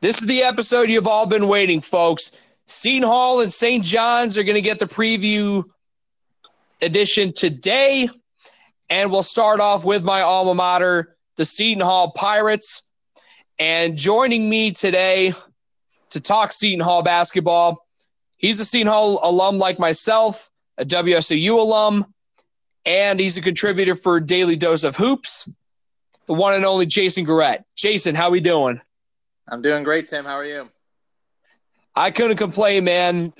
This is the episode you've all been waiting, folks. Seton Hall and St. John's are going to get the preview edition today. And we'll start off with my alma mater, the Seton Hall Pirates. And joining me today to talk Seton Hall basketball, he's a Seton Hall alum like myself, a WSOU alum, and he's a contributor for Daily Dose of Hoops, the one and only Jason Garrett. Jason, how we doing? I'm doing great, Tim. How are you? I couldn't complain, man.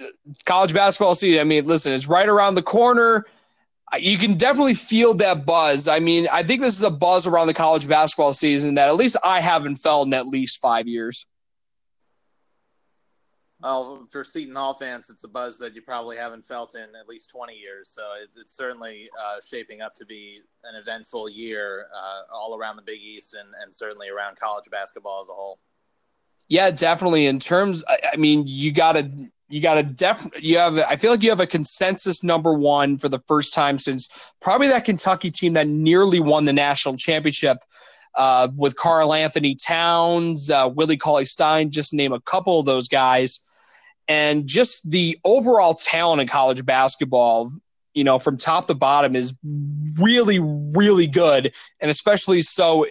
College basketball season, I mean, listen, it's right around the corner. You can definitely feel that buzz. I mean, I think this is a buzz around the college basketball season that at least I haven't felt in at least 5 years. Well, for Seton Hall fans, it's a buzz that you probably haven't felt in at least 20 years. So it's certainly shaping up to be an eventful year all around the Big East and certainly around college basketball as a whole. Yeah, definitely. In terms, I mean, I feel like you have a consensus number one for the first time since probably that Kentucky team that nearly won the national championship with Karl Anthony Towns, Willie Cauley-Stein, just to name a couple of those guys, and just the overall talent in college basketball, you know, from top to bottom is really, really good, and especially so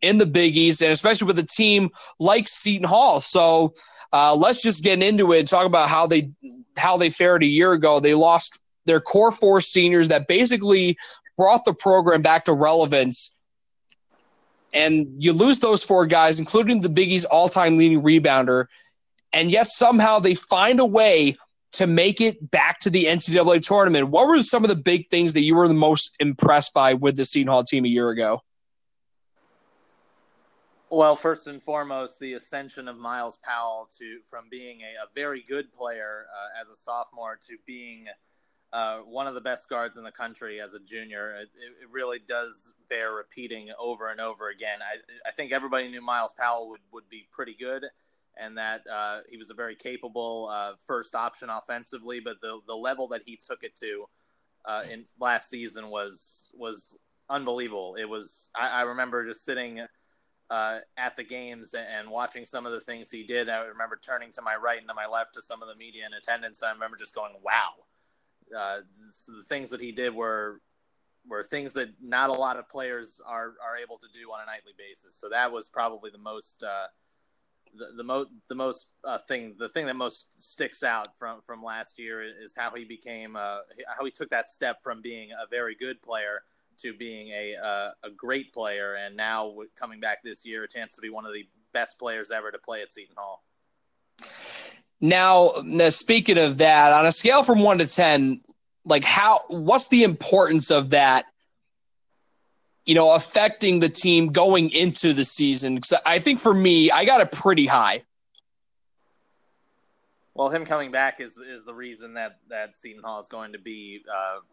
in the Big East, and especially with a team like Seton Hall. So let's just get into it and talk about how they fared a year ago. They lost their core four seniors that basically brought the program back to relevance. And you lose those four guys, including the Big East all-time leading rebounder, and yet somehow they find a way to make it back to the NCAA tournament. What were some of the big things that you were the most impressed by with the Seton Hall team a year ago? Well, first and foremost, the ascension of Myles Powell from being a very good player as a sophomore to being one of the best guards in the country as a junior. It really does bear repeating over and over again. I think everybody knew Myles Powell would be pretty good and that he was a very capable first option offensively, but the level that he took it to in last season was unbelievable. It was I remember just sitting at the games and watching some of the things he did. I remember turning to my right and to my left to some of the media in attendance. I remember just going, wow. So the things that he did were things that not a lot of players are able to do on a nightly basis. So that was probably the thing that most sticks out from last year is how he became how he took that step from being a very good player to being a great player, and now coming back this year, a chance to be one of the best players ever to play at Seton Hall. Now, speaking of that, on a scale from 1 to 10, like what's the importance of that, you know, affecting the team going into the season? Because I think for me, I got it pretty high. Well, him coming back is the reason that Seton Hall is going to be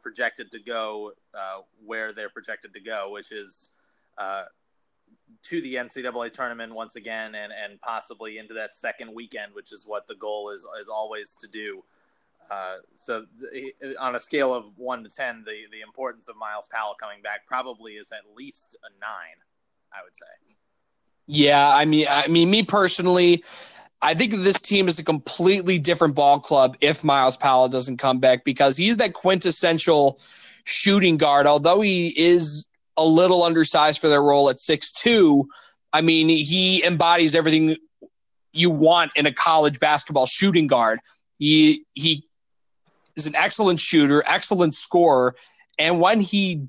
projected to go where they're projected to go, which is to the NCAA tournament once again and possibly into that second weekend, which is what the goal is always to do. So on a scale of 1 to 10, the importance of Myles Powell coming back probably is at least a 9, I would say. Yeah, I mean, me personally, I think this team is a completely different ball club if Myles Powell doesn't come back, because he's that quintessential shooting guard. Although he is a little undersized for their role at 6'2", I mean, he embodies everything you want in a college basketball shooting guard. He is an excellent shooter, excellent scorer, and when he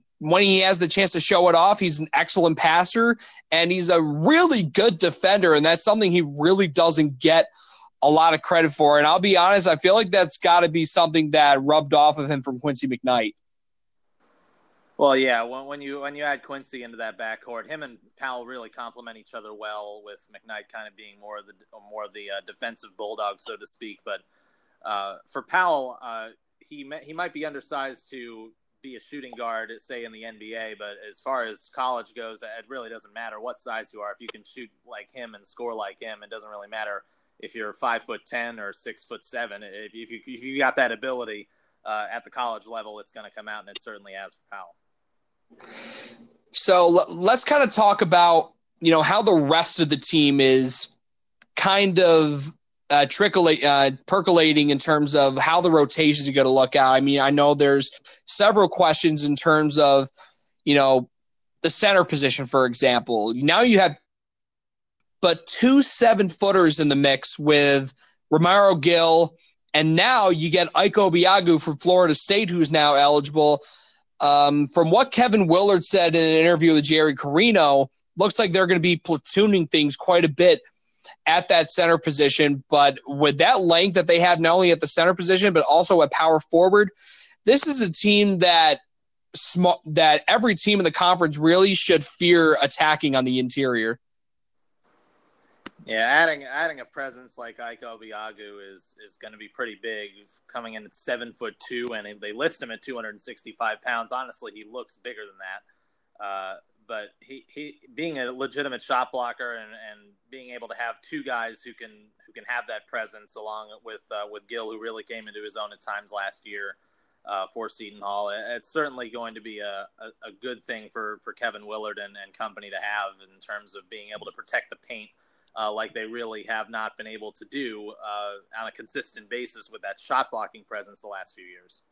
has the chance to show it off, he's an excellent passer, and he's a really good defender, and that's something he really doesn't get a lot of credit for. And I'll be honest, I feel like that's got to be something that rubbed off of him from Quincy McKnight. Well, yeah, when you add Quincy into that backcourt, him and Powell really complement each other well, with McKnight kind of being more of the defensive bulldog, so to speak. But for Powell, he might be undersized to be a shooting guard, say, in the NBA, but as far as college goes, it really doesn't matter what size you are. If you can shoot like him and score like him, it doesn't really matter if you're 5'10" or 6'7". If you got that ability at the college level, it's going to come out, and it certainly has for Powell. So let's kind of talk about, you know, how the rest of the team is kind of percolating in terms of how the rotations are going to look out. I mean, I know there's several questions in terms of, you know, the center position, for example. Now you have but 2 7-footers in the mix with Romero Gill, and now you get Ike Obiagu from Florida State, who's now eligible. From what Kevin Willard said in an interview with Jerry Carino, looks like they're going to be platooning things quite a bit at that center position. But with that length that they have, not only at the center position, but also at power forward, this is a team that every team in the conference really should fear attacking on the interior. Yeah, adding a presence like Ike Obiagu is going to be pretty big. Coming in at 7'2", and they list him at 265 pounds. Honestly, he looks bigger than that. But he being a legitimate shot blocker and being able to have two guys who can have that presence along with Gill, who really came into his own at times last year for Seton Hall, it's certainly going to be a good thing for Kevin Willard and company to have in terms of being able to protect the paint like they really have not been able to do on a consistent basis with that shot blocking presence the last few years.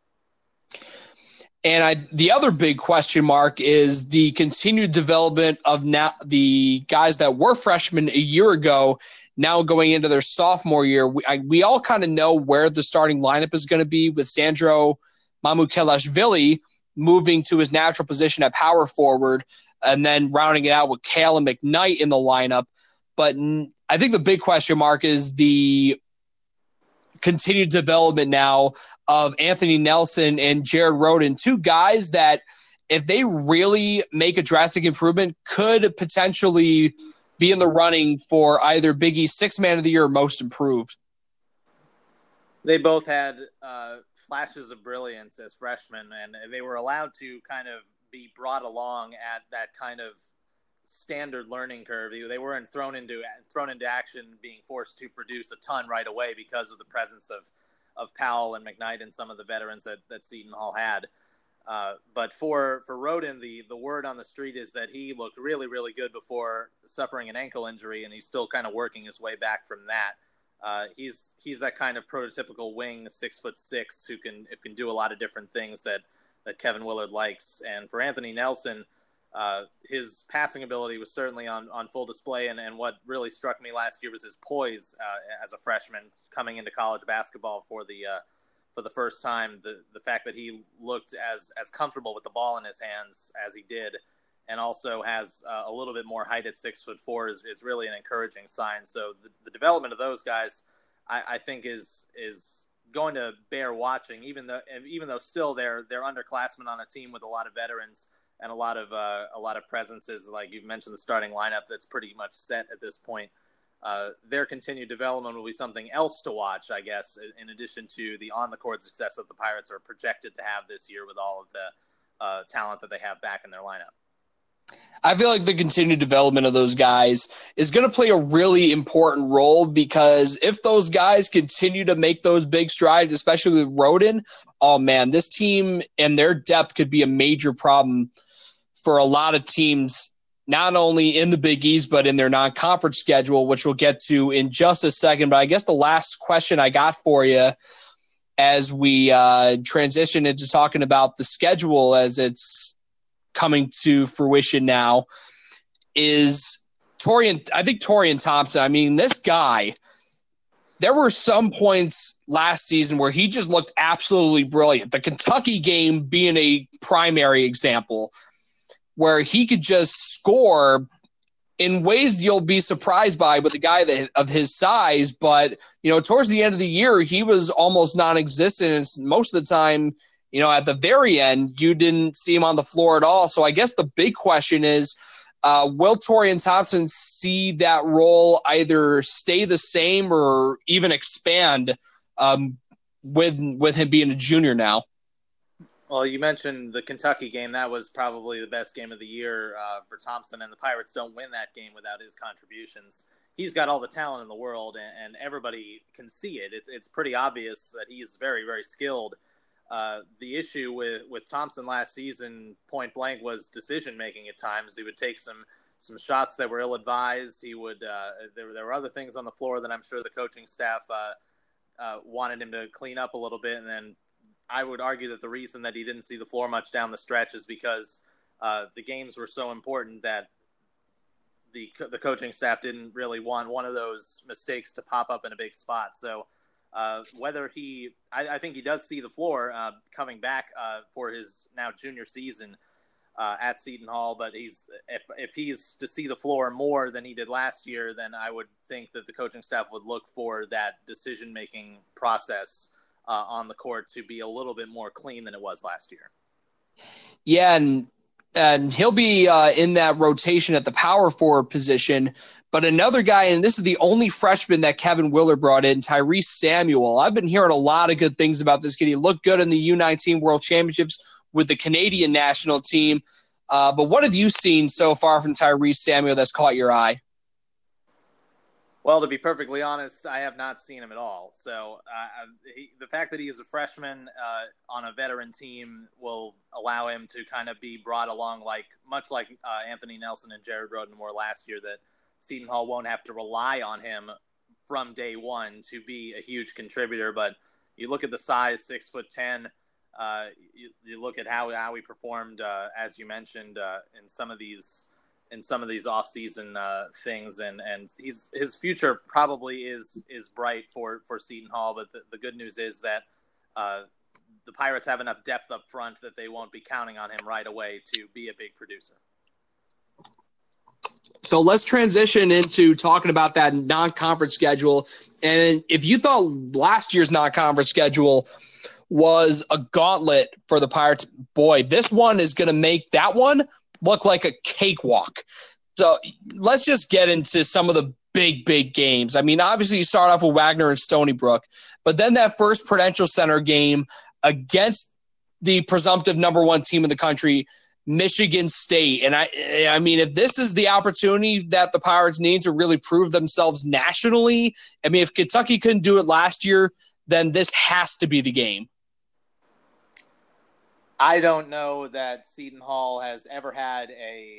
And the other big question mark is the continued development of now the guys that were freshmen a year ago, now going into their sophomore year. We all kind of know where the starting lineup is going to be, with Sandro Mamukelashvili moving to his natural position at power forward, and then rounding it out with Kalen McKnight in the lineup. But I think the big question mark is the continued development now of Anthony Nelson and Jared Roden, two guys that, if they really make a drastic improvement, could potentially be in the running for either Big East Sixth Man of the Year or Most Improved. They both had flashes of brilliance as freshmen, and they were allowed to kind of be brought along at that kind of standard learning curve. They weren't thrown into action, being forced to produce a ton right away because of the presence of Powell and McKnight and some of the veterans that Seton Hall had. But for Roden, the word on the street is that he looked really, really good before suffering an ankle injury, and he's still kind of working his way back from that. He's that kind of prototypical wing, 6'6", who can do a lot of different things that Kevin Willard likes. And for Anthony Nelson, his passing ability was certainly on full display, and what really struck me last year was his poise as a freshman coming into college basketball for the first time. The fact that he looked as comfortable with the ball in his hands as he did, and also has a little bit more height at 6'4", is really an encouraging sign. So the development of those guys, I think, is going to bear watching, even though still they're underclassmen on a team with a lot of veterans and a lot of presences, like you've mentioned, the starting lineup that's pretty much set at this point. Their continued development will be something else to watch, I guess, in addition to the on-the-court success that the Pirates are projected to have this year with all of the talent that they have back in their lineup. I feel like the continued development of those guys is going to play a really important role, because if those guys continue to make those big strides, especially with Roden, oh man, this team and their depth could be a major problem for a lot of teams, not only in the Big East, but in their non-conference schedule, which we'll get to in just a second. But I guess the last question I got for you as we transition into talking about the schedule as it's coming to fruition now is Taurean Thompson. I mean, this guy, there were some points last season where he just looked absolutely brilliant. The Kentucky game being a primary example, where he could just score in ways you'll be surprised by with a guy of his size. But, you know, towards the end of the year, he was almost non-existent. And most of the time, you know, at the very end, you didn't see him on the floor at all. So I guess the big question is, will Taurean Thompson see that role either stay the same or even expand with him being a junior now? Well, you mentioned the Kentucky game. That was probably the best game of the year for Thompson, and the Pirates don't win that game without his contributions. He's got all the talent in the world, and everybody can see it. It's pretty obvious that he is very, very skilled. The issue with Thompson last season, point blank, was decision-making at times. He would take some some shots that were ill-advised. He would there were other things on the floor that I'm sure the coaching staff wanted him to clean up a little bit. And then I would argue that the reason that he didn't see the floor much down the stretch is because the games were so important that the coaching staff didn't really want one of those mistakes to pop up in a big spot. So whether he – I think he does see the floor coming back for his now junior season at Seton Hall. But he's if he's to see the floor more than he did last year, then I would think that the coaching staff would look for that decision-making process on the court to be a little bit more clean than it was last year. Yeah, and he'll be in that rotation at the power forward position. But another guy, and this is the only freshman that Kevin Willard brought in, Tyrese Samuel. I've been hearing a lot of good things about this kid. He looked good in the U19 World Championships with the Canadian national team. But what have you seen so far from Tyrese Samuel that's caught your eye? Well, to be perfectly honest, I have not seen him at all. So the fact that he is a freshman on a veteran team will allow him to kind of be brought along, much like Anthony Nelson and Jared Roden were last year, that Seton Hall won't have to rely on him from day one to be a huge contributor. But you look at the size, 6'10", you look at how he performed, as you mentioned, in some of these off-season things, and his future probably is bright for Seton Hall. But the good news is that the Pirates have enough depth up front that they won't be counting on him right away to be a big producer. So let's transition into talking about that non-conference schedule. And if you thought last year's non-conference schedule was a gauntlet for the Pirates, boy, this one is going to make that one look like a cakewalk. So let's just get into some of the big games. I mean, obviously you start off with Wagner and Stony Brook, but then that first Prudential Center game against the presumptive number one team in the country, Michigan State. And I mean, if this is the opportunity that the Pirates need to really prove themselves nationally, I mean, if Kentucky couldn't do it last year, then this has to be the game. I don't know that Seton Hall has ever had a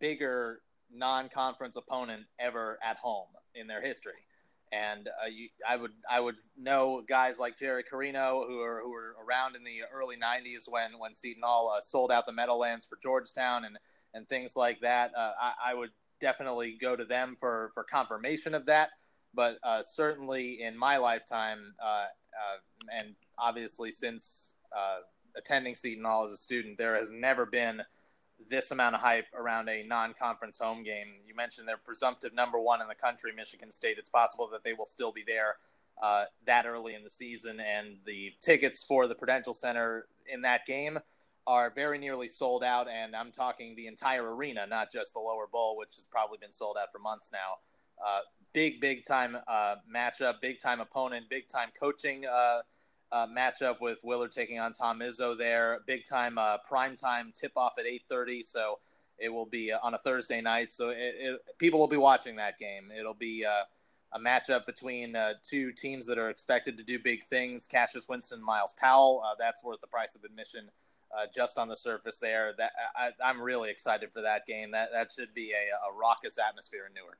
bigger non-conference opponent ever at home in their history, and I would know guys like Jerry Carino who were around in the early '90s when Seton Hall sold out the Meadowlands for Georgetown and things like that. I would definitely go to them for confirmation of that, but certainly in my lifetime and obviously since attending Seton Hall as a student, there has never been this amount of hype around a non-conference home game. You mentioned their presumptive number one in the country, Michigan State. It's possible that they will still be there that early in the season. And the tickets for the Prudential Center in that game are very nearly sold out. And I'm talking the entire arena, not just the lower bowl, which has probably been sold out for months now. Big time matchup, big time opponent, big time coaching matchup with Willard taking on Tom Izzo there. Big-time primetime tip-off at 8:30, so it will be on a Thursday night. So people will be watching that game. It'll be a matchup between two teams that are expected to do big things, Cassius Winston and Myles Powell. That's worth the price of admission just on the surface there. That I'm really excited for that game. That should be a raucous atmosphere in Newark.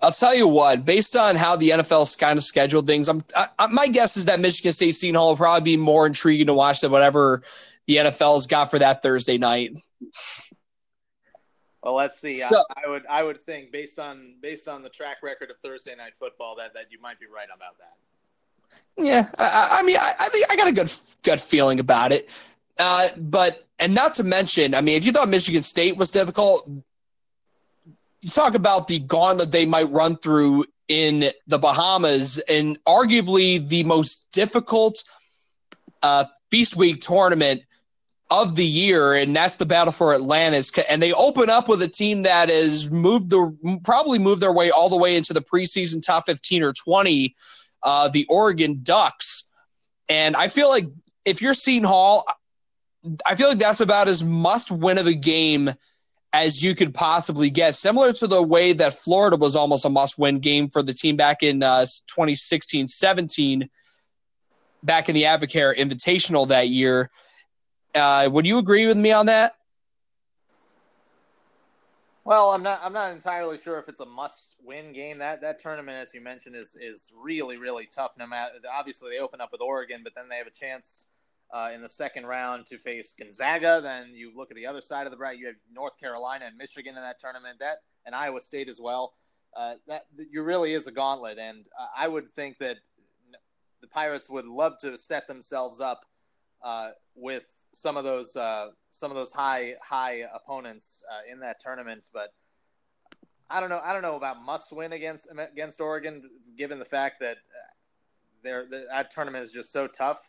I'll tell you what, based on how the NFL's kind of scheduled things, my guess is that Michigan State Seton Hall will probably be more intriguing to watch than whatever the NFL's got for that Thursday night. Well, let's see. So, I would think based on the track record of Thursday night football that you might be right about that. Yeah, I mean, I think I got a good feeling about it. But not to mention, I mean, if you thought Michigan State was difficult, you talk about the gauntlet they might run through in the Bahamas, and arguably the most difficult Beast Week tournament of the year, and that's the battle for Atlantis. And they open up with a team that has probably moved their way all the way into the preseason top 15 or 20, the Oregon Ducks. And I feel like if you're Seton Hall, I feel like that's about as must-win of a game as you could possibly get, similar to the way that Florida was almost a must-win game for the team back in 2016-17, back in the Advocare Invitational that year. Would you agree with me on that? Well, I'm not entirely sure if it's a must-win game. That tournament, as you mentioned, is really, really tough. No matter, obviously, they open up with Oregon, but then they have a chance in the second round to face Gonzaga. Then you look at the other side of the bracket. You have North Carolina and Michigan in that tournament, that and Iowa State as well. That really is a gauntlet, and I would think that the Pirates would love to set themselves up with some of those high opponents in that tournament. But I don't know about must win against Oregon, given the fact that that tournament is just so tough.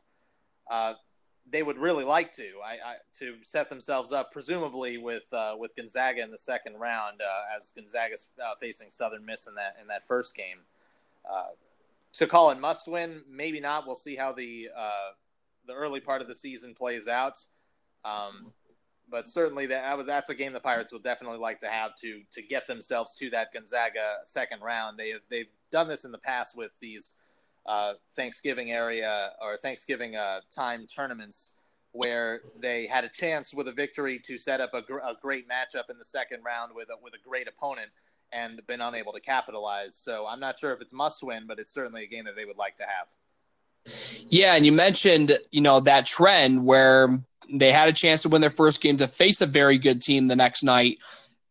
They would really like to set themselves up, presumably with Gonzaga in the second round, as Gonzaga's facing Southern Miss in that first game. To call it must win, maybe not. We'll see how the early part of the season plays out. But certainly that's a game the Pirates will definitely like to have to get themselves to that Gonzaga second round. They've done this in the past with these Thanksgiving time tournaments where they had a chance with a victory to set up a great matchup in the second round with a great opponent and been unable to capitalize. So I'm not sure if it's must win, but it's certainly a game that they would like to have. Yeah. And you mentioned, that trend where they had a chance to win their first game to face a very good team the next night.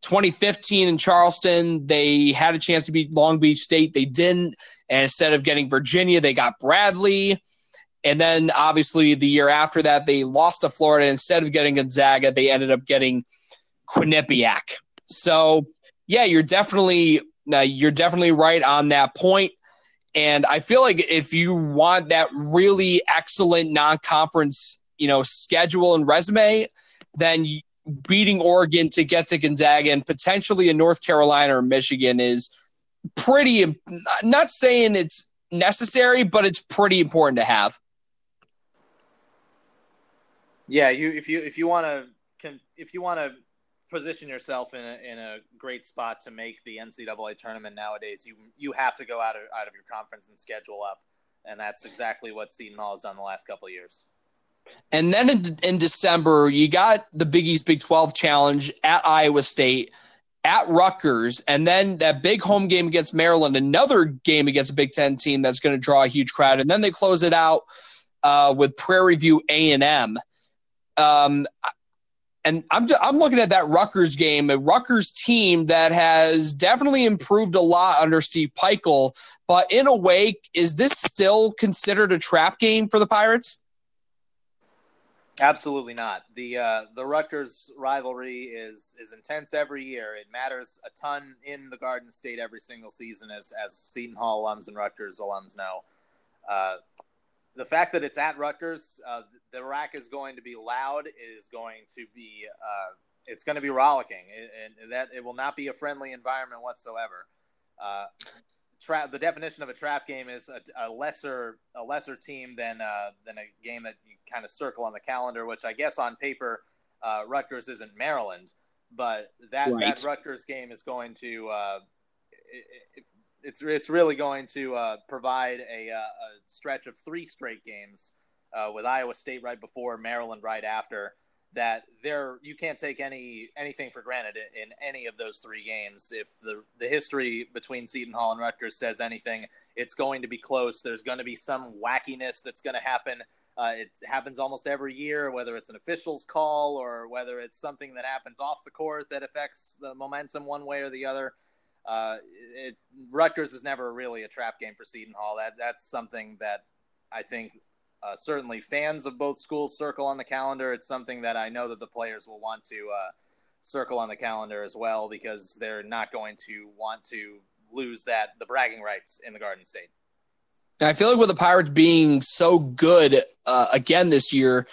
2015 in Charleston, they had a chance to beat Long Beach State. They didn't. And instead of getting Virginia, they got Bradley. And then, obviously, the year after that, they lost to Florida. Instead of getting Gonzaga, they ended up getting Quinnipiac. So, yeah, you're definitely right on that point. And I feel like if you want that really excellent non-conference, schedule and resume, then beating Oregon to get to Gonzaga and potentially in North Carolina or Michigan is pretty, not saying it's necessary, but it's pretty important to have. Yeah. If you want to position yourself in a great spot to make the NCAA tournament nowadays, you have to go out of your conference and schedule up. And that's exactly what Seton Hall has done the last couple of years. And then in December, you got the Big East Big 12 Challenge at Iowa State, at Rutgers, and then that big home game against Maryland, another game against a Big Ten team that's going to draw a huge crowd. And then they close it out with Prairie View A&M. And I'm looking at that Rutgers game, a Rutgers team that has definitely improved a lot under Steve Pikiell. But in a way, is this still considered a trap game for the Pirates? Absolutely not. The Rutgers rivalry is intense every year. It matters a ton in the Garden State every single season, as Seton Hall alums and Rutgers alums know. The fact that it's at Rutgers, the rack is going to be loud. It is going to be it's going to be rollicking, and that it will not be a friendly environment whatsoever. The definition of a trap game is a lesser team than a game that you kind of circle on the calendar, which I guess on paper Rutgers isn't Maryland, but that Rutgers game is going to it's really going to provide a stretch of three straight games with Iowa State right before, Maryland right after. That you can't take anything for granted in any of those three games. If the history between Seton Hall and Rutgers says anything, it's going to be close. There's going to be some wackiness that's going to happen. It happens almost every year, whether it's an official's call or whether it's something that happens off the court that affects the momentum one way or the other. Rutgers is never really a trap game for Seton Hall. That's something that I think certainly fans of both schools circle on the calendar. It's something that I know that the players will want to circle on the calendar as well, because they're not going to want to lose the bragging rights in the Garden State. I feel like with the Pirates being so good again this year,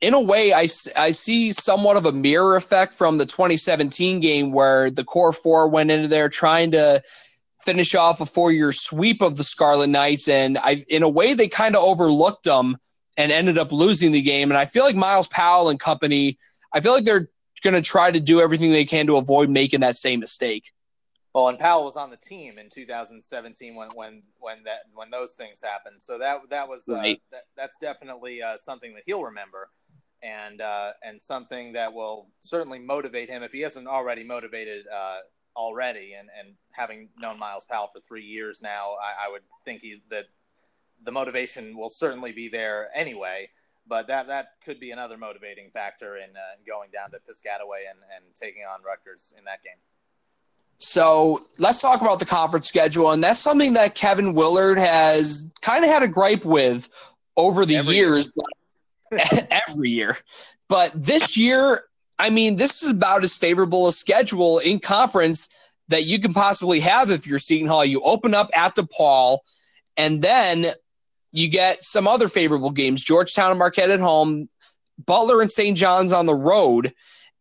in a way I see somewhat of a mirror effect from the 2017 game where the core four went into there trying to finish off a four-year sweep of the Scarlet Knights, and in a way they kind of overlooked them and ended up losing the game. And I feel like Myles Powell and company, I feel like they're going to try to do everything they can to avoid making that same mistake. Well, and Powell was on the team in 2017 when those things happened, so that was right. That's definitely something that he'll remember. and something that will certainly motivate him if he isn't already motivated already. And having known Myles Powell for 3 years now, I would think that the motivation will certainly be there anyway. But that could be another motivating factor in going down to Piscataway and taking on Rutgers in that game. So let's talk about the conference schedule, and that's something that Kevin Willard has kind of had a gripe with over the years. Every year. But this year, I mean, this is about as favorable a schedule in conference that you can possibly have if you're Seton Hall. You open up at DePaul, and then you get some other favorable games, Georgetown and Marquette at home, Butler and St. John's on the road,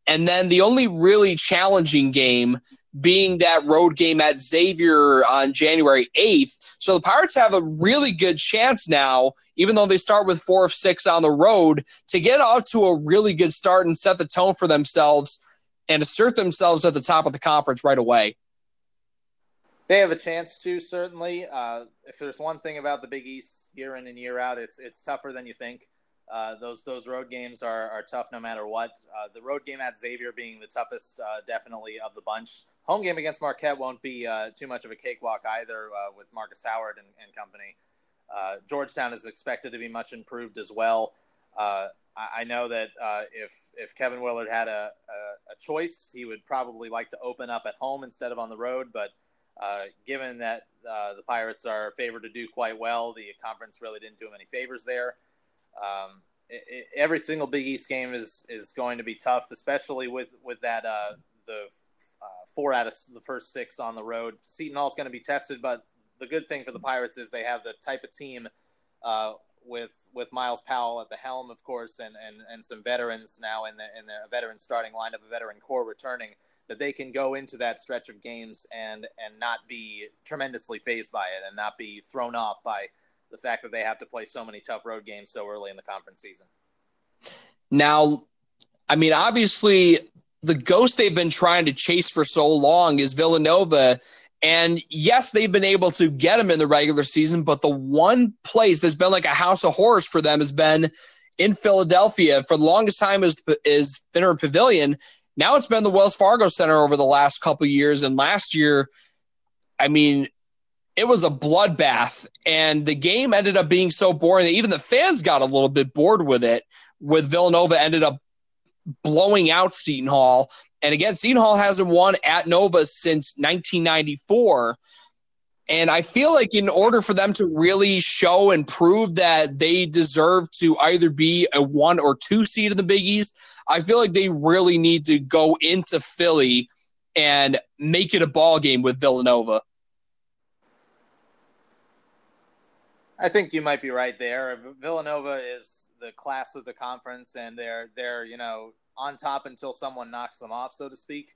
and then the only really challenging game being that road game at Xavier on January 8th. So the Pirates have a really good chance now, even though they start with 4 of 6 on the road, to get off to a really good start and set the tone for themselves and assert themselves at the top of the conference right away. They have a chance to, certainly. If there's one thing about the Big East year in and year out, it's tougher than you think. Those road games are tough no matter what. The road game at Xavier being the toughest, definitely, of the bunch. Home game against Marquette won't be too much of a cakewalk either, with Marcus Howard and company. Georgetown is expected to be much improved as well. I know that if Kevin Willard had a choice, he would probably like to open up at home instead of on the road. But given that the Pirates are favored to do quite well, the conference really didn't do him any favors there. Every single Big East game is going to be tough, especially with that the 4 out of the first 6 on the road. Seton Hall is going to be tested, but the good thing for the Pirates is they have the type of team with Myles Powell at the helm, of course, and some veterans now in the veteran starting lineup, a veteran core returning, that they can go into that stretch of games and not be tremendously fazed by it and not be thrown off by the fact that they have to play so many tough road games so early in the conference season. Now, I mean, obviously the ghost they've been trying to chase for so long is Villanova. And yes, they've been able to get them in the regular season, but the one place that's been like a house of horrors for them has been in Philadelphia. For the longest time is Finner Pavilion. Now it's been the Wells Fargo Center over the last couple of years. And last year, I mean, it was a bloodbath, and the game ended up being so boring that even the fans got a little bit bored with it, with Villanova ended up blowing out Seton Hall. And again, Seton Hall hasn't won at Nova since 1994. And I feel like in order for them to really show and prove that they deserve to either be a 1 or 2 seed in the Big East, I feel like they really need to go into Philly and make it a ball game with Villanova. I think you might be right there. Villanova is the class of the conference, and they're on top until someone knocks them off, so to speak.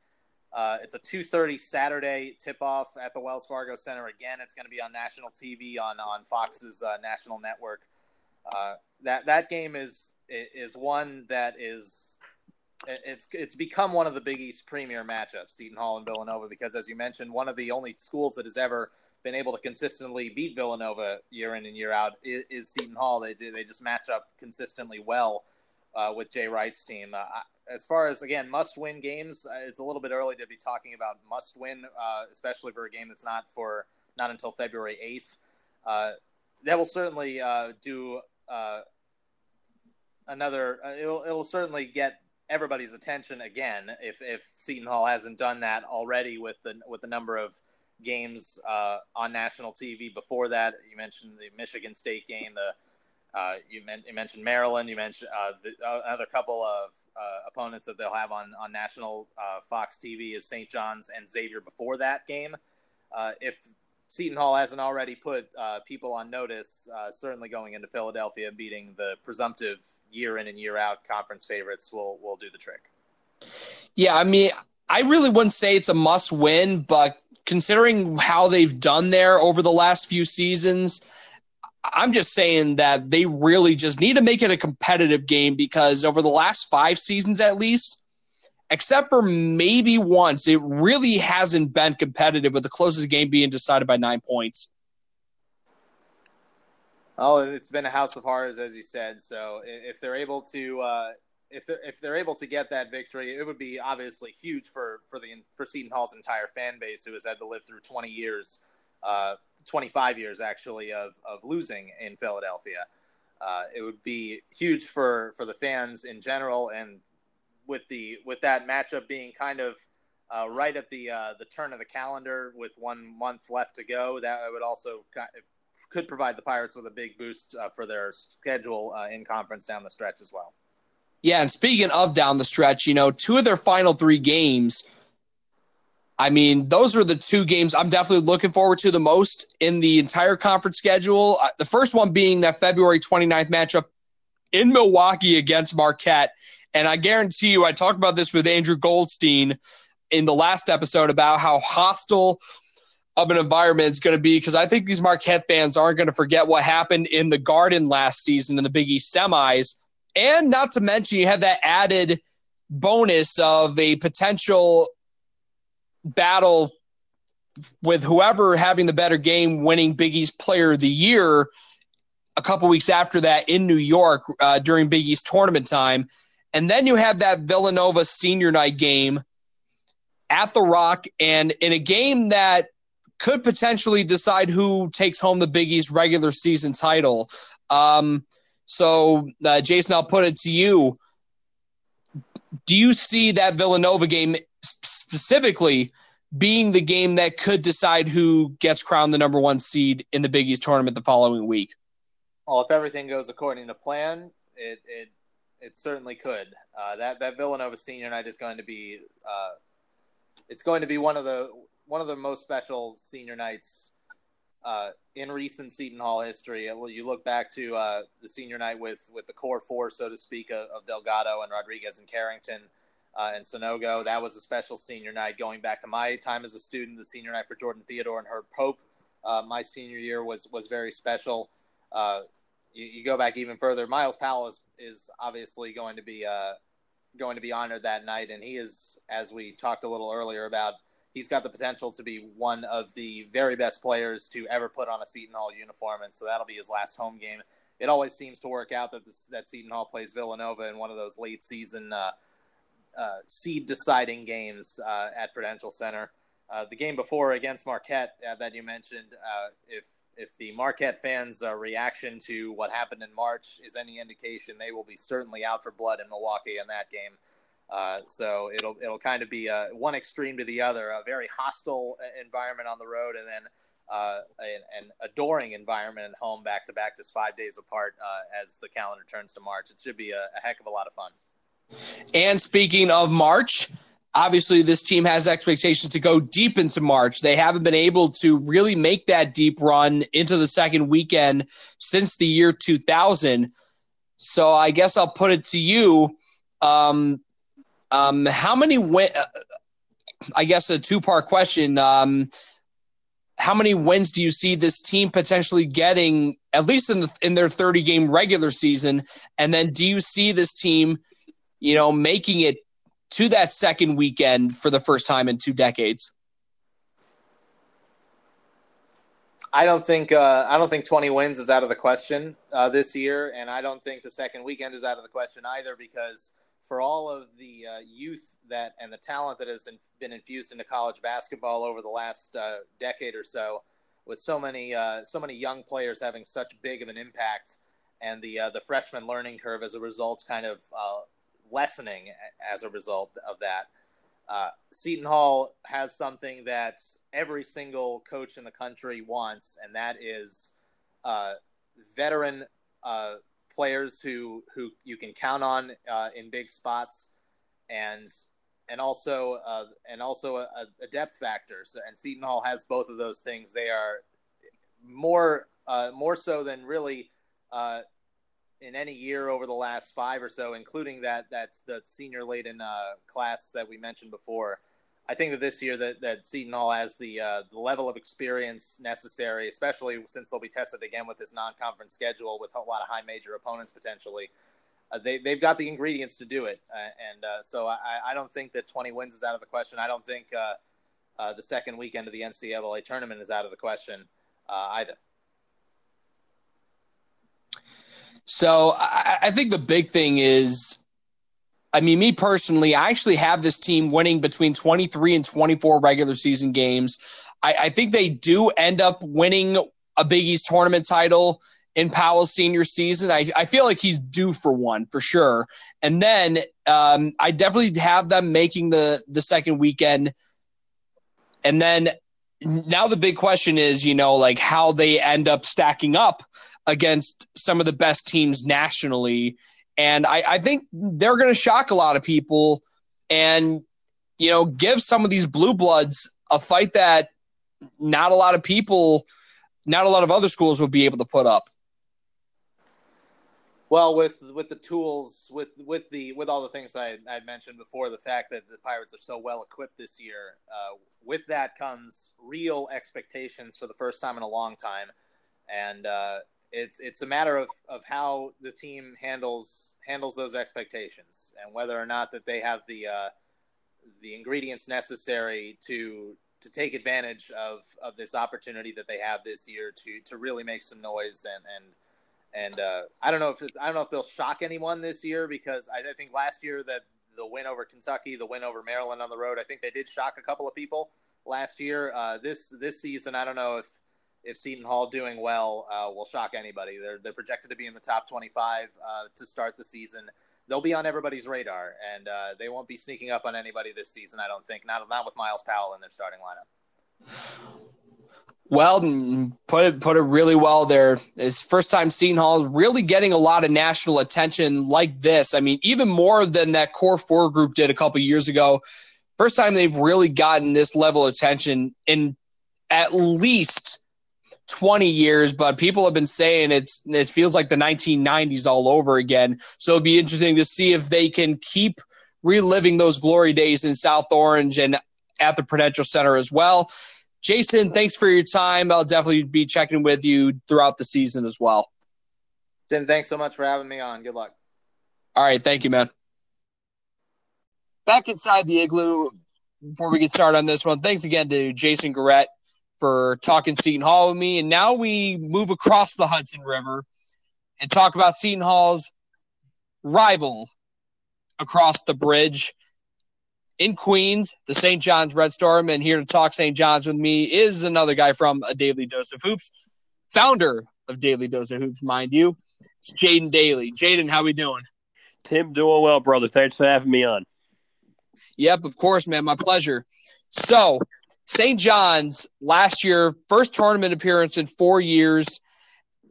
It's a 2:30 Saturday tip-off at the Wells Fargo Center. Again, it's going to be on national TV on Fox's national network. That game is one that is it's become one of the Big East premier matchups, Seton Hall and Villanova, because as you mentioned, one of the only schools that has ever been able to consistently beat Villanova year in and year out is Seton Hall. They just match up consistently well with Jay Wright's team. As far as, again, must-win games, it's a little bit early to be talking about must-win, especially for a game that's not until February 8th. That will certainly do another. It'll certainly get everybody's attention again if Seton Hall hasn't done that already with the number of games on national TV before that. You mentioned the Michigan State game, you mentioned Maryland, you mentioned another couple of opponents that they'll have on national Fox TV is St. John's and Xavier before that game. If Seton Hall hasn't already put people on notice, certainly going into Philadelphia, beating the presumptive year in and year out conference favorites will do the trick. Yeah, I mean, I really wouldn't say it's a must win, but considering how they've done there over the last few seasons, I'm just saying that they really just need to make it a competitive game, because over the last 5 seasons at least, except for maybe once, it really hasn't been competitive, with the closest game being decided by 9 points. Oh, it's been a house of horrors, as you said. So if they're able to if they're able to get that victory, it would be obviously huge for Seton Hall's entire fan base, who has had to live through 20 years, 25 years actually of losing in Philadelphia. It would be huge for the fans in general, and with that matchup being kind of right at the turn of the calendar with 1 month left to go, that would also could provide the Pirates with a big boost for their schedule in conference down the stretch as well. Yeah, and speaking of down the stretch, you know, two of their final three games, I mean, those are the two games I'm definitely looking forward to the most in the entire conference schedule. The first one being that February 29th matchup in Milwaukee against Marquette. And I guarantee you, I talked about this with Andrew Goldstein in the last episode about how hostile of an environment it's going to be, because I think these Marquette fans aren't going to forget what happened in the Garden last season in the Big East semis. And not to mention, you have that added bonus of a potential battle with whoever having the better game winning Big East Player of the Year a couple weeks after that in New York during Big East tournament time. And then you have that Villanova senior night game at the Rock, and in a game that could potentially decide who takes home the Big East regular season title. So, Jason, I'll put it to you. Do you see that Villanova game specifically being the game that could decide who gets crowned the number one seed in the Big East tournament the following week? Well, if everything goes according to plan, it certainly could. That Villanova senior night is going to be it's going to be one of the most special senior nights in recent Seton Hall history. You look back to the senior night with the core four, so to speak, of Delgado and Rodriguez and Carrington and Sonogo. That was a special senior night. Going back to my time as a student, the senior night for Jordan Theodore and Herb Pope my senior year was very special. You go back even further. Myles Powell is obviously going to be honored that night, and he is, as we talked a little earlier about, he's got the potential to be one of the very best players to ever put on a Seton Hall uniform, and so that'll be his last home game. It always seems to work out that Seton Hall plays Villanova in one of those late season seed-deciding games at Prudential Center. The game before against Marquette that you mentioned, if the Marquette fans' reaction to what happened in March is any indication, they will be certainly out for blood in Milwaukee in that game. So it'll kind of be one extreme to the other, a very hostile environment on the road, and then an adoring environment at home back-to-back, just 5 days apart as the calendar turns to March. It should be a heck of a lot of fun. And speaking of March, obviously this team has expectations to go deep into March. They haven't been able to really make that deep run into the second weekend since the year 2000. So I guess I'll put it to you. How many win? I guess a two-part question. How many wins do you see this team potentially getting, at least in their 30-game regular season? And then, do you see this team, you know, making it to that second weekend for the first time in 2 decades? I don't think 20 wins is out of the question this year, and I don't think the second weekend is out of the question either, because for all of the youth that and the talent that has been infused into college basketball over the last decade or so, with so many young players having such big of an impact, and the freshman learning curve as a result kind of lessening as a result of that, Seton Hall has something that every single coach in the country wants, and that is veteran players who you can count on in big spots, and also a depth factor. So, and Seton Hall has both of those things. They are more so than really in any year over the last five or so, including that's the senior laden class that we mentioned before. I think that this year that Seton Hall has the level of experience necessary, especially since they'll be tested again with this non-conference schedule with a lot of high major opponents potentially. They've got the ingredients to do it. So I don't think that 20 wins is out of the question. I don't think the second weekend of the NCAA tournament is out of the question either. So I think the big thing is I mean, me personally, I actually have this team winning between 23 and 24 regular season games. I think they do end up winning a Big East tournament title in Powell's senior season. I feel like he's due for one for sure. And then I definitely have them making the second weekend. And then now the big question is, you know, like how they end up stacking up against some of the best teams nationally. And I think they're going to shock a lot of people and, you know, give some of these blue bloods a fight that not a lot of people, not a lot of other schools would be able to put up. Well, with the tools, with all the things I mentioned before, the fact that the Pirates are so well equipped this year, with that comes real expectations for the first time in a long time, and it's a matter of how the team handles those expectations and whether or not that they have the ingredients necessary to take advantage of this opportunity that they have this year to really make some noise and I don't know if they'll shock anyone this year, because I think last year that the win over Kentucky, the win over Maryland on the road, I think they did shock a couple of people last year. This season, I don't know if Seton Hall doing well will shock anybody. They're projected to be in the top 25 to start the season. They'll be on everybody's radar, and they won't be sneaking up on anybody this season, I don't think. Not with Myles Powell in their starting lineup. Well, put it really well there. It's first time Seton Hall is really getting a lot of national attention like this. I mean, even more than that core four group did a couple years ago. First time they've really gotten this level of attention in at least 20 years, but people have been saying it feels like the 1990s all over again. So it'd be interesting to see if they can keep reliving those glory days in South Orange and at the Prudential Center as well. Jason, thanks for your time. I'll definitely be checking with you throughout the season as well. Tim, thanks so much for having me on. Good luck. All right. Thank you, man. Back inside the Igloo, before we get started on this one, thanks again to Jason Garrett for talking Seton Hall with me. And now we move across the Hudson River and talk about Seton Hall's rival across the bridge in Queens, the St. John's Red Storm. And here to talk St. John's with me is another guy from A Daily Dose of Hoops, founder of Daily Dose of Hoops, mind you. It's Jaden Daly. Jaden, how we doing? Tim, doing well, brother. Thanks for having me on. Yep, of course, man. My pleasure. So, St. John's last year, first tournament appearance in 4 years,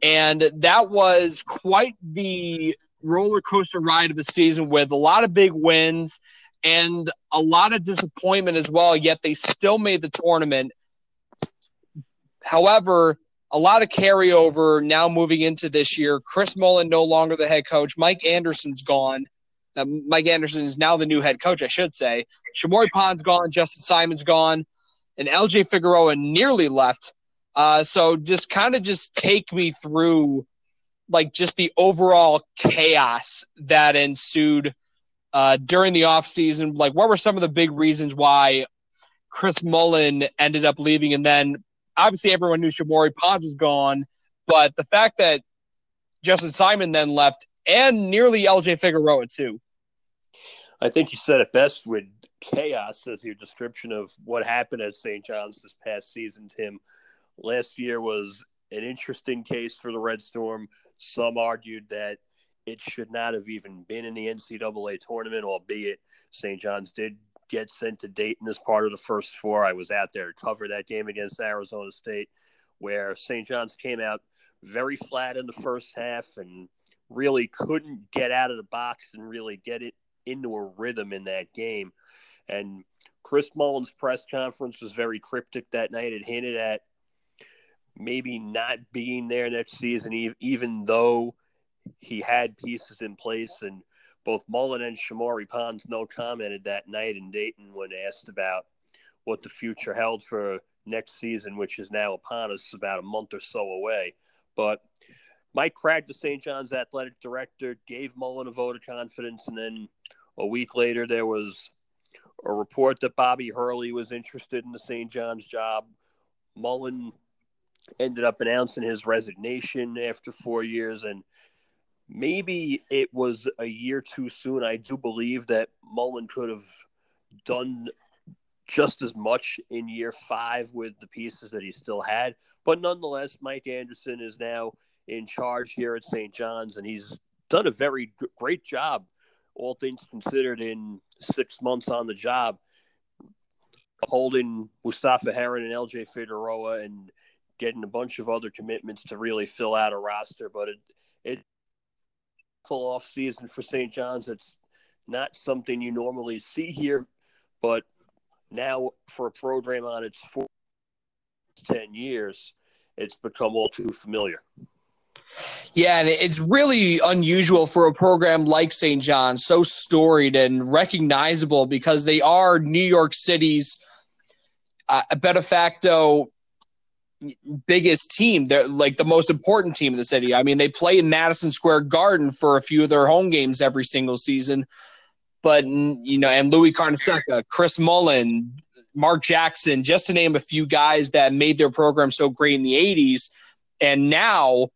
and that was quite the roller coaster ride of the season with a lot of big wins and a lot of disappointment as well, yet they still made the tournament. However, a lot of carryover now moving into this year. Chris Mullin no longer the head coach. Mike Anderson's gone. Mike Anderson is now the new head coach, I should say. Shamori Pond's gone. Justin Simon's gone. And LJ Figueroa nearly left. So just kind of take me through, like, just the overall chaos that ensued during the offseason. Like, what were some of the big reasons why Chris Mullin ended up leaving? And then, obviously, everyone knew Shamori Pond was gone. But the fact that Justin Simon then left and nearly LJ Figueroa, too. I think you said it best with chaos as your description of what happened at St. John's this past season, Tim. Last year was an interesting case for the Red Storm. Some argued that it should not have even been in the NCAA tournament, albeit St. John's did get sent to Dayton as part of the first four. I was out there to cover that game against Arizona State, where St. John's came out very flat in the first half and really couldn't get out of the box and really get it into a rhythm in that game. And Chris Mullin's press conference was very cryptic that night. It hinted at maybe not being there next season, even though he had pieces in place. And both Mullin and Shamori Pond commented that night in Dayton when asked about what the future held for next season, which is now upon us, about a month or so away. But Mike Cragg, the St. John's athletic director, gave Mullin a vote of confidence, and then a week later there was a report that Bobby Hurley was interested in the St. John's job. Mullin ended up announcing his resignation after 4 years, and maybe it was a year too soon. I do believe that Mullin could have done just as much in year five with the pieces that he still had. But nonetheless, Mike Anderson is now in charge here at St. John's, and he's done a very great job, all things considered, in 6 months on the job, holding Mustapha Heron and LJ Figueroa and getting a bunch of other commitments to really fill out a roster. But it's full off season for St. John's. It's not something you normally see here, but now for a program on its 10 years, it's become all too familiar. Yeah, and it's really unusual for a program like St. John's, so storied and recognizable because they are New York City's de facto biggest team. They're like the most important team in the city. I mean, they play in Madison Square Garden for a few of their home games every single season. But, you know, and Louis Carnesecca, Chris Mullin, Mark Jackson, just to name a few guys that made their program so great in the 80s. And now,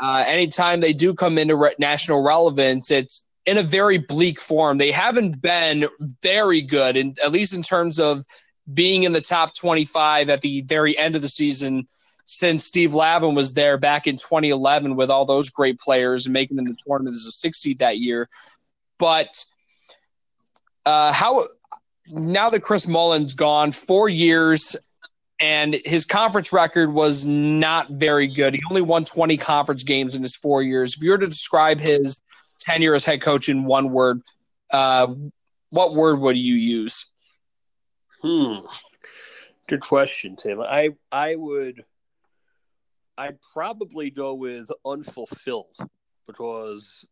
anytime they do come into national relevance, it's in a very bleak form. They haven't been very good, and at least in terms of being in the top 25 at the very end of the season, since Steve Lavin was there back in 2011 with all those great players and making them the tournament as a 6 seed that year. But how now that Chris Mullin's gone, 4 years, and his conference record was not very good. He only won 20 conference games in his 4 years. If you were to describe his tenure as head coach in one word, what word would you use? Good question, Tim. I'd probably go with unfulfilled, because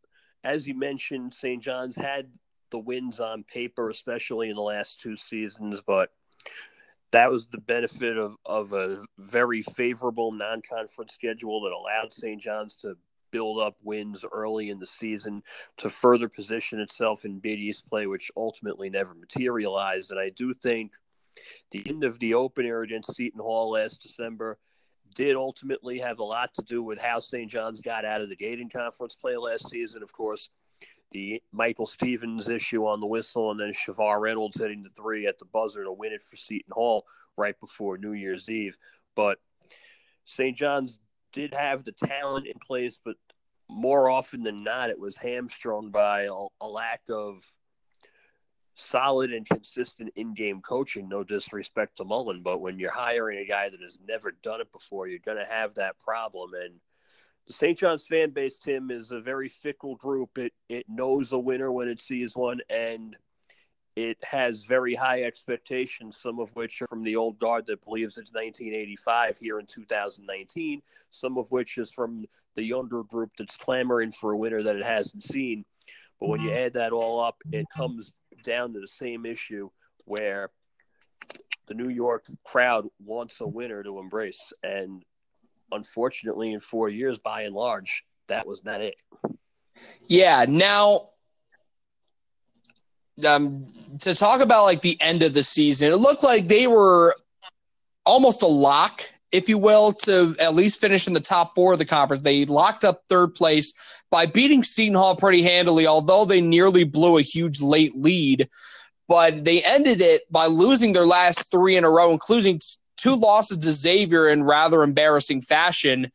as you mentioned, St. John's had the wins on paper, especially in the last two seasons, but that was the benefit of a very favorable non-conference schedule that allowed St. John's to build up wins early in the season to further position itself in Big East play, which ultimately never materialized. And I do think the end of the opener against Seton Hall last December did ultimately have a lot to do with how St. John's got out of the gate in conference play last season. Of course, the Michael Stevens issue on the whistle, and then Shavar Reynolds hitting the three at the buzzer to win it for Seton Hall right before New Year's Eve. But St. John's did have the talent in place, but more often than not, it was hamstrung by a lack of solid and consistent in-game coaching. No disrespect to Mullin, but when you're hiring a guy that has never done it before, you're going to have that problem. And the St. John's fan base, Tim, is a very fickle group. It knows a winner when it sees one, and it has very high expectations, some of which are from the old guard that believes it's 1985 here in 2019, some of which is from the younger group that's clamoring for a winner that it hasn't seen. But when you add that all up, it comes down to the same issue where the New York crowd wants a winner to embrace, and unfortunately, in 4 years, by and large, that was not it. Yeah. Now, to talk about like the end of the season, it looked like they were almost a lock, if you will, to at least finish in the top four of the conference. They locked up third place by beating Seton Hall pretty handily, although they nearly blew a huge late lead. But they ended it by losing their last three in a row, including two losses to Xavier in rather embarrassing fashion.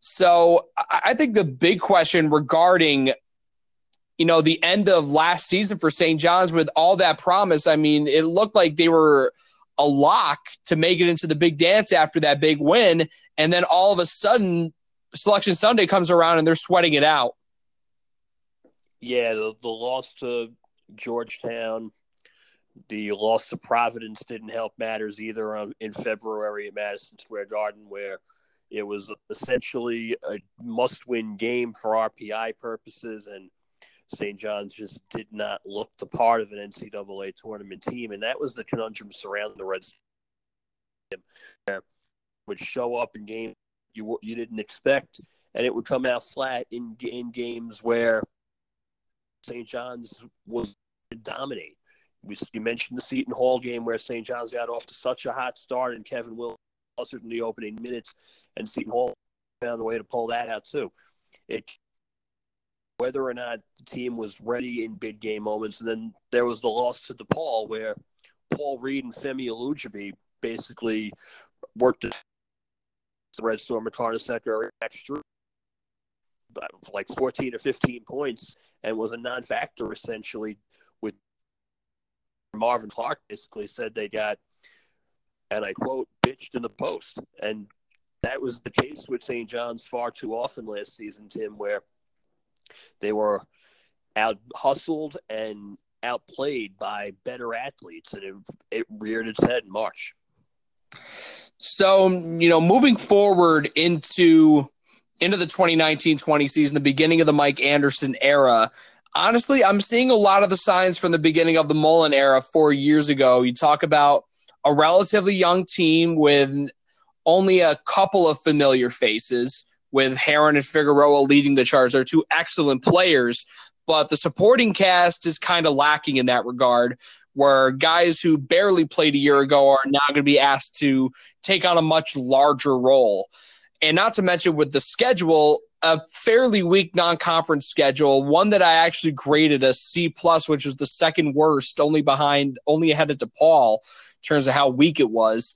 So I think the big question regarding, you know, the end of last season for St. John's with all that promise, I mean, it looked like they were a lock to make it into the big dance after that big win. And then all of a sudden, Selection Sunday comes around and they're sweating it out. Yeah, the loss to Georgetown, the loss to Providence didn't help matters either in February at Madison Square Garden, where it was essentially a must-win game for RPI purposes, and St. John's just did not look the part of an NCAA tournament team. And that was the conundrum surrounding the Reds, would show up in games you didn't expect, and it would come out flat in games where St. John's was to dominate. You mentioned the Seton Hall game where St. John's got off to such a hot start, and Kevin Willard in the opening minutes, and Seton Hall found a way to pull that out too. It whether or not the team was ready in big game moments. And then there was the loss to DePaul where Paul Reed and Femi Alujabi basically worked the Red Storm and Carter Sector extra like 14 or 15 points and was a non-factor essentially. With Marvin Clark basically said they got, and I quote, bitched in the post. And that was the case with St. John's far too often last season, Tim, where they were out-hustled and outplayed by better athletes, and it reared its head in March. So, you know, moving forward into the 2019-20 season, the beginning of the Mike Anderson era, honestly, I'm seeing a lot of the signs from the beginning of the Mullin era 4 years ago. You talk about a relatively young team with only a couple of familiar faces, with Heron and Figueroa leading the charge. They're two excellent players, but the supporting cast is kind of lacking in that regard, where guys who barely played a year ago are now going to be asked to take on a much larger role. And not to mention with the schedule, a fairly weak non-conference schedule, one that I actually graded a C+, which was the second worst, only ahead of DePaul in terms of how weak it was.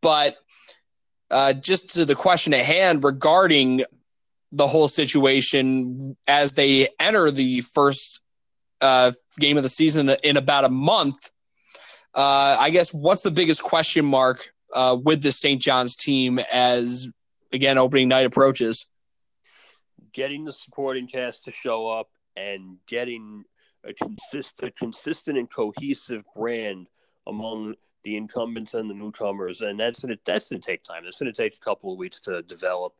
But just to the question at hand regarding the whole situation as they enter the first game of the season in about a month, I guess what's the biggest question mark with the St. John's team as, again, opening night approaches? Getting the supporting cast to show up and getting a consistent and cohesive brand among the incumbents and the newcomers, and that's going to take time. It's going to take a couple of weeks to develop.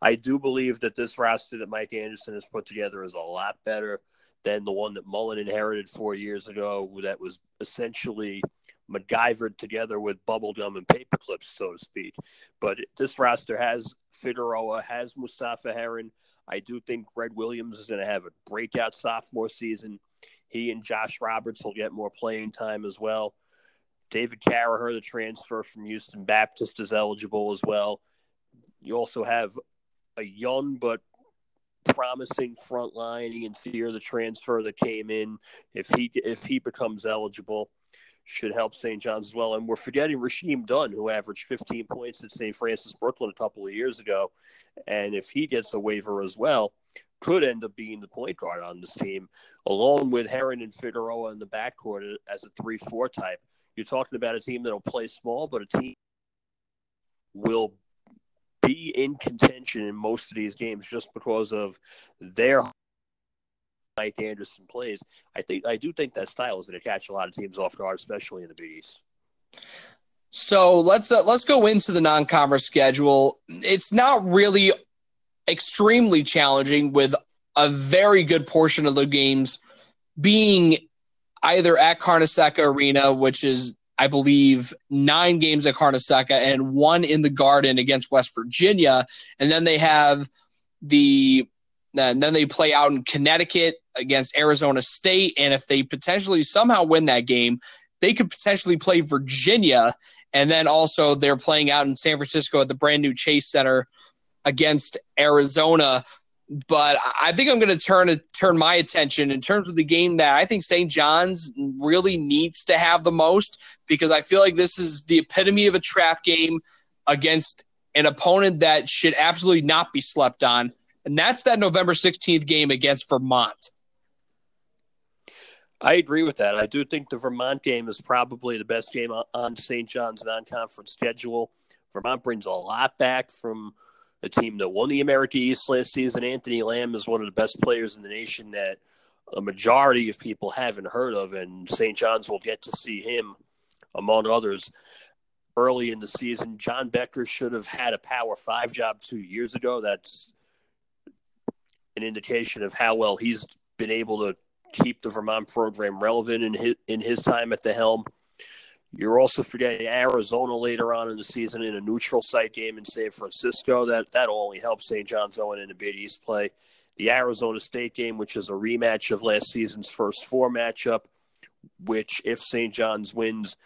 I do believe that this roster that Mike Anderson has put together is a lot better than the one that Mullin inherited 4 years ago that was essentially MacGyvered together with bubblegum and paper clips, so to speak. But this roster has Figueroa, has Mustapha Heron. I do think Greg Williams is going to have a breakout sophomore season. He and Josh Roberts will get more playing time as well. David Carraher, the transfer from Houston Baptist, is eligible as well. You also have a young but promising front line. Ian Sear, the transfer that came in, if he becomes eligible, should help St. John's as well. And we're forgetting Rasheem Dunn, who averaged 15 points at St. Francis Brooklyn a couple of years ago. And if he gets a waiver as well, could end up being the point guard on this team, along with Heron and Figueroa in the backcourt as a 3-4 type. You're talking about a team that will play small, but a team will be in contention in most of these games just because of their Mike Anderson plays. I do think that style is going to catch a lot of teams off guard, especially in the Big East. So let's go into the non-conference schedule. It's not really extremely challenging, with a very good portion of the games being either at Carnesecca Arena, which is, I believe, 9 games at Carnesecca and 1 in the Garden against West Virginia. And then they play out in Connecticut against Arizona State. And if they potentially somehow win that game, they could potentially play Virginia. And then also they're playing out in San Francisco at the brand new Chase Center against Arizona. But I think I'm going to turn my attention in terms of the game that I think St. John's really needs to have the most, because I feel like this is the epitome of a trap game against an opponent that should absolutely not be slept on. And that's that November 16th game against Vermont. I agree with that. I do think the Vermont game is probably the best game on St. John's non-conference schedule. Vermont brings a lot back from a team that won the America East last season. Anthony Lamb is one of the best players in the nation that a majority of people haven't heard of, and St. John's will get to see him, among others, early in the season. John Becker should have had a Power 5 job 2 years ago. That's an indication of how well he's been able to keep the Vermont program relevant in his time at the helm. You're also forgetting Arizona later on in the season in a neutral site game in San Francisco. That'll only help St. John's going into Big East play. The Arizona State game, which is a rematch of last season's first four matchup, which, if St. John's wins,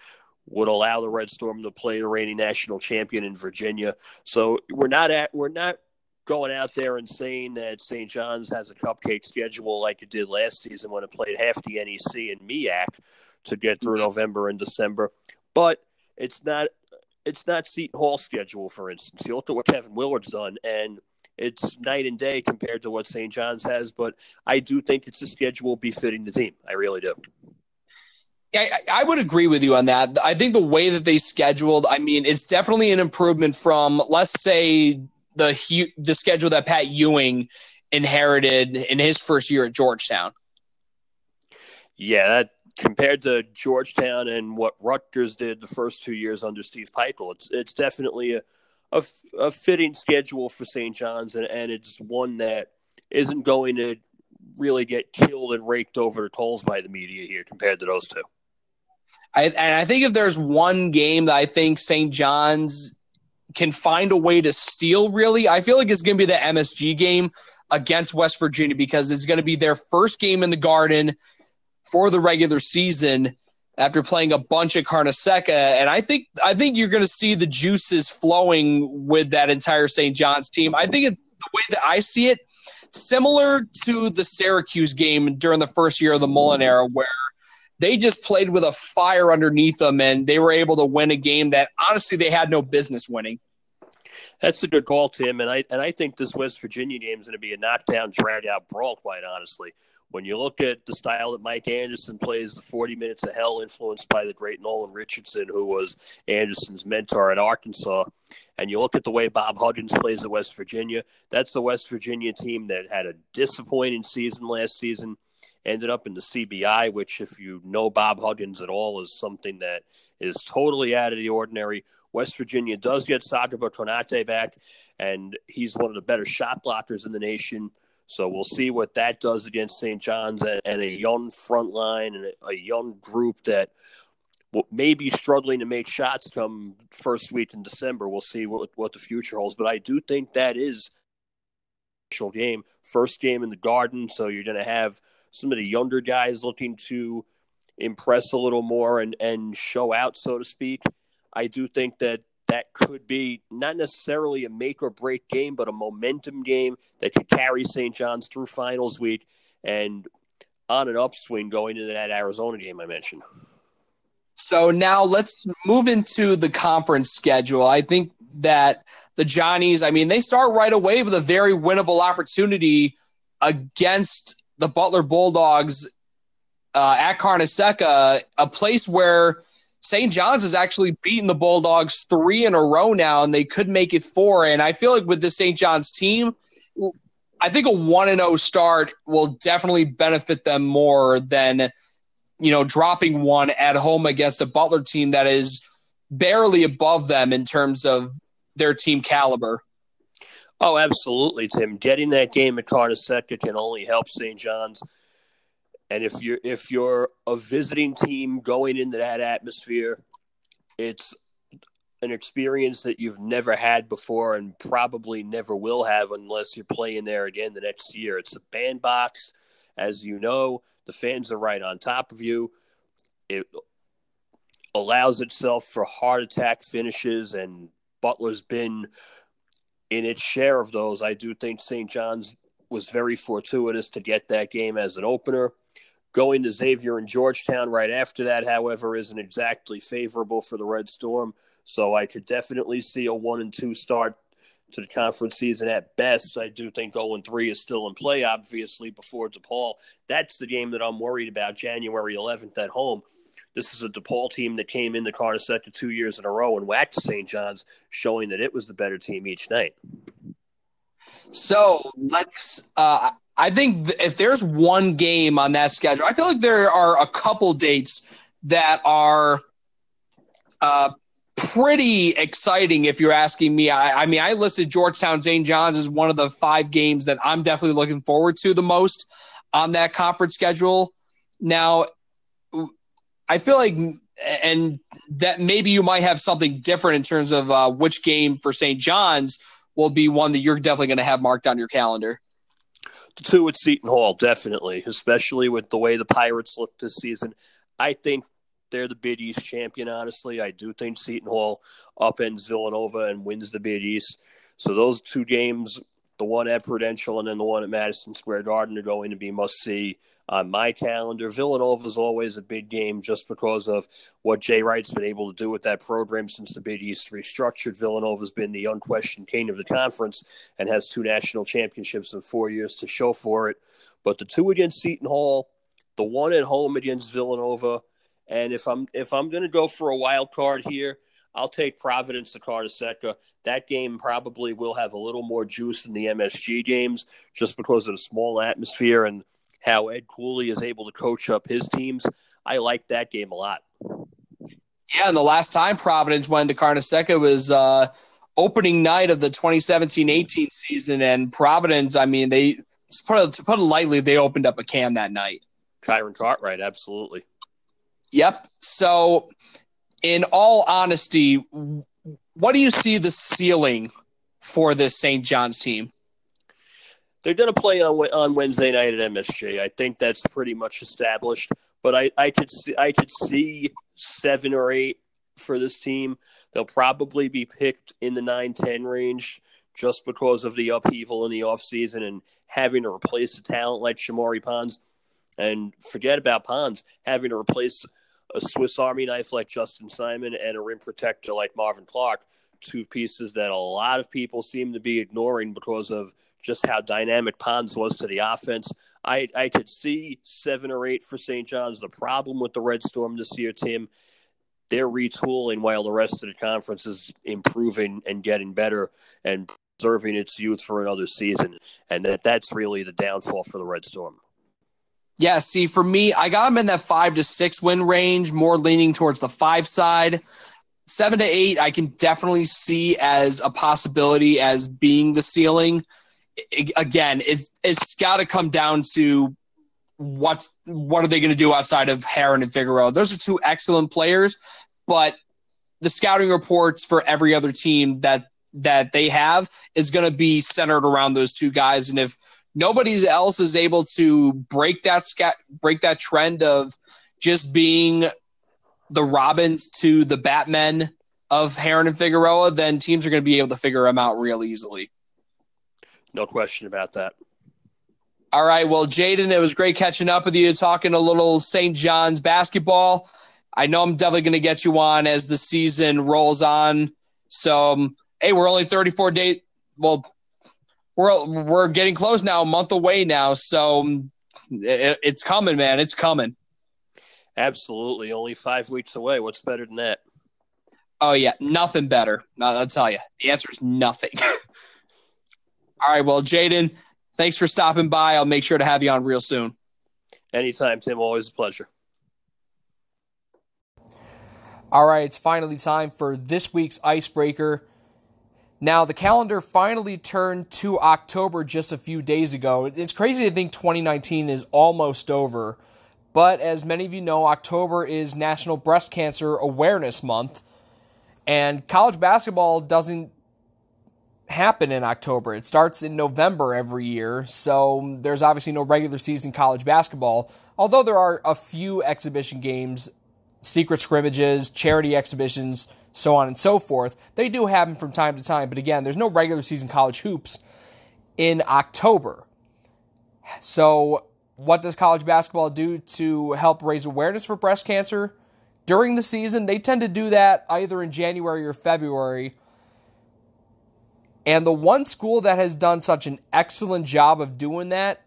would allow the Red Storm to play the reigning national champion in Virginia. So we're not going out there and saying that St. John's has a cupcake schedule like it did last season when it played half the NEC and MEAC to get through November and December. But it's not Seton Hall schedule, for instance. You look at what Kevin Willard's done, and it's night and day compared to what St. John's has. But I do think it's a schedule befitting the team. I really do. I would agree with you on that. I think the way that they scheduled, I mean, it's definitely an improvement from, let's say, the schedule that Pat Ewing inherited in his first year at Georgetown. Yeah, that, compared to Georgetown and what Rutgers did the first 2 years under Steve Pikiell, it's definitely a fitting schedule for St. John's, and it's one that isn't going to really get killed and raked over the coals by the media here compared to those two. I think if there's one game that I think St. John's can find a way to steal, really, I feel like it's going to be the MSG game against West Virginia, because it's going to be their first game in the Garden for the regular season after playing a bunch at Carneseca. And I think you're going to see the juices flowing with that entire St. John's team. I think it's the way that I see it, similar to the Syracuse game during the first year of the Mullen era, where they just played with a fire underneath them and they were able to win a game that honestly they had no business winning. That's a good call, Tim. And I think this West Virginia game is going to be a knockdown, drag out brawl, quite honestly. When you look at the style that Mike Anderson plays, the 40 minutes of hell influenced by the great Nolan Richardson, who was Anderson's mentor at Arkansas, and you look at the way Bob Huggins plays at West Virginia, that's the West Virginia team that had a disappointing season last season, ended up in the CBI, which, if you know Bob Huggins at all, is something that is totally out of the ordinary. West Virginia does get Sagaba Konate back, and he's one of the better shot blockers in the nation. So we'll see what that does against St. John's and a young front line and a young group that may be struggling to make shots come first week in December. We'll see what the future holds. But I do think that is a special game, first game in the Garden. So you're going to have some of the younger guys looking to impress a little more and show out, so to speak. I do think that could be not necessarily a make-or-break game, but a momentum game that could carry St. John's through finals week and on an upswing going into that Arizona game I mentioned. So now let's move into the conference schedule. I think that the Johnnies, I mean, they start right away with a very winnable opportunity against the Butler Bulldogs at Carneseca, a place where – St. John's has actually beaten the Bulldogs 3 in a row now, and they could make it 4. And I feel like with the St. John's team, I think a 1-0 start will definitely benefit them more than, you know, dropping one at home against a Butler team that is barely above them in terms of their team caliber. Oh, absolutely, Tim. Getting that game at Carneseca can only help St. John's. And if you're a visiting team going into that atmosphere, it's an experience that you've never had before and probably never will have unless you're playing there again the next year. It's a bandbox. As you know, the fans are right on top of you. It allows itself for heart attack finishes, and Butler's been in its share of those. I do think St. John's was very fortuitous to get that game as an opener. Going to Xavier and Georgetown right after that, however, isn't exactly favorable for the Red Storm. So I could definitely see a 1-2 start to the conference season at best. I do think 0-3 is still in play, obviously, before DePaul. That's the game that I'm worried about, January 11th at home. This is a DePaul team that came into Carneseca 2 years in a row and whacked St. John's, showing that it was the better team each night. So let's I think if there's one game on that schedule, I feel like there are a couple dates that are pretty exciting if you're asking me. I mean, I listed Georgetown St. John's as one of the 5 games that I'm definitely looking forward to the most on that conference schedule. Now, I feel like – and that maybe you might have something different in terms of which game for St. John's will be one that you're definitely going to have marked on your calendar. The 2 at Seton Hall, definitely, especially with the way the Pirates look this season. I think they're the Big East champion, honestly. I do think Seton Hall upends Villanova and wins the Big East. So those 2 games The one at Prudential and then the one at Madison Square Garden are going to be must-see on my calendar. Villanova is always a big game just because of what Jay Wright's been able to do with that program since the Big East restructured. Villanova's been the unquestioned king of the conference and has two national championships in 4 years to show for it. But the two against Seton Hall, the one at home against Villanova, and if I'm going to go for a wild card here, I'll take Providence to Carnesecca. That game probably will have a little more juice than the MSG games just because of the small atmosphere and how Ed Cooley is able to coach up his teams. I like that game a lot. Yeah, and the last time Providence went to Carnesecca was opening night of the 2017-18 season, and Providence, I mean, they to put it lightly, they opened up a can that night. Kyron Cartwright, absolutely. Yep, so in all honesty, what do you see the ceiling for this St. John's team? They're going to play on Wednesday night at MSG. I think that's pretty much established. But I could see 7 or 8 for this team. They'll probably be picked in the 9-10 range just because of the upheaval in the offseason and having to replace a talent like Shamori Pond. And forget about Pond, having to replace a Swiss Army knife like Justin Simon and a rim protector like Marvin Clark, two pieces that a lot of people seem to be ignoring because of just how dynamic Pons was to the offense. I could see 7 or 8 for St. John's. The problem with the Red Storm this year, Tim, they're retooling while the rest of the conference is improving and getting better and preserving its youth for another season. And that's really the downfall for the Red Storm. Yeah, see, for me, I got them in that 5 to 6 win range, more leaning towards the 5 side. 7 to 8, I can definitely see as a possibility as being the ceiling. Again, it's got to come down to what are they going to do outside of Heron and Figueroa. Those are two excellent players, but the scouting reports for every other team that they have is going to be centered around those two guys, and if nobody else is able to break that trend of just being the Robins to the Batmen of Heron and Figueroa, then teams are going to be able to figure them out real easily. No question about that. All right. Well, Jaden, it was great catching up with you, talking a little St. John's basketball. I know I'm definitely going to get you on as the season rolls on. So, hey, we're only 34 days. Well, We're getting close now, a month away now, so it's coming, man. It's coming. Absolutely. Only 5 weeks away. What's better than that? Oh, yeah. Nothing better. I'll tell you. The answer is nothing. All right. Well, Jaden, thanks for stopping by. I'll make sure to have you on real soon. Anytime, Tim. Always a pleasure. All right. It's finally time for this week's Icebreaker. Now, the calendar finally turned to October just a few days ago. It's crazy to think 2019 is almost over. But as many of you know, October is National Breast Cancer Awareness Month. And college basketball doesn't happen in October. It starts in November every year. So there's obviously no regular season college basketball. Although there are a few exhibition games, secret scrimmages, charity exhibitions, so on and so forth. They do happen from time to time, but again, there's no regular season college hoops in October. So what does college basketball do to help raise awareness for breast cancer? During the season, they tend to do that either in January or February. And the one school that has done such an excellent job of doing that,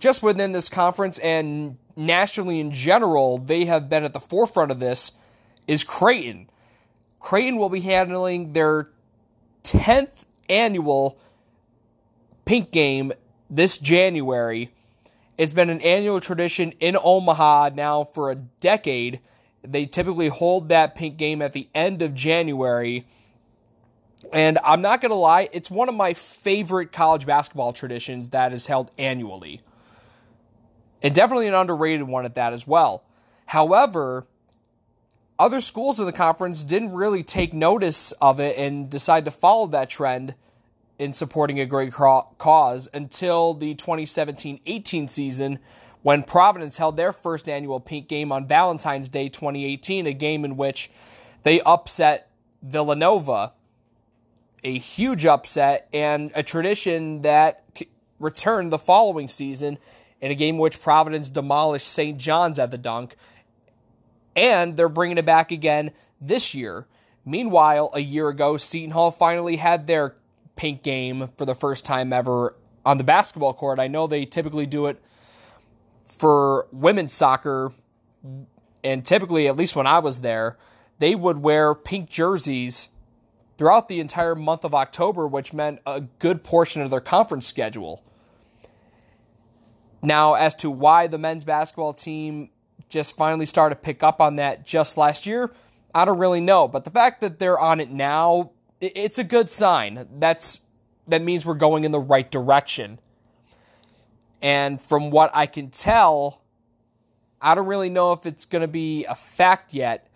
just within this conference and nationally in general, they have been at the forefront of this, is Creighton. Creighton will be handling their 10th annual Pink Game this January. It's been an annual tradition in Omaha now for a decade. They typically hold that Pink Game at the end of January. And I'm not going to lie, it's one of my favorite college basketball traditions that is held annually. And definitely an underrated one at that as well. However, other schools in the conference didn't really take notice of it and decide to follow that trend in supporting a great cause until the 2017-18 season when Providence held their first annual Pink Game on Valentine's Day 2018, a game in which they upset Villanova a huge upset and a tradition that returned the following season in a game in which Providence demolished St. John's at the Dunk, and they're bringing it back again this year. Meanwhile, a year ago, Seton Hall finally had their pink game for the first time ever on the basketball court. I know they typically do it for women's soccer, and typically, at least when I was there, they would wear pink jerseys throughout the entire month of October, which meant a good portion of their conference schedule. Now, as to why the men's basketball team just finally started to pick up on that just last year, I don't really know. But the fact that they're on it now, it's a good sign. That means we're going in the right direction. And from what I can tell, I don't really know if it's going to be a fact yet,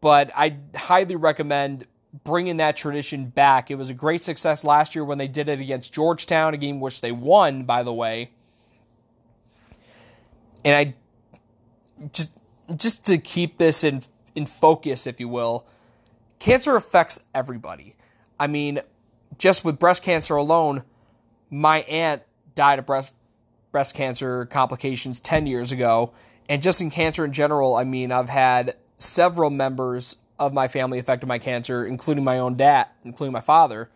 but I highly recommend bringing that tradition back. It was a great success last year when they did it against Georgetown, a game which they won, by the way. And I just to keep this in focus, if you will, cancer affects everybody. I mean, just with breast cancer alone, my aunt died of breast cancer complications 10 years ago. And just in cancer in general, I mean, I've had several members of my family affected by cancer, including my own dad, including my father.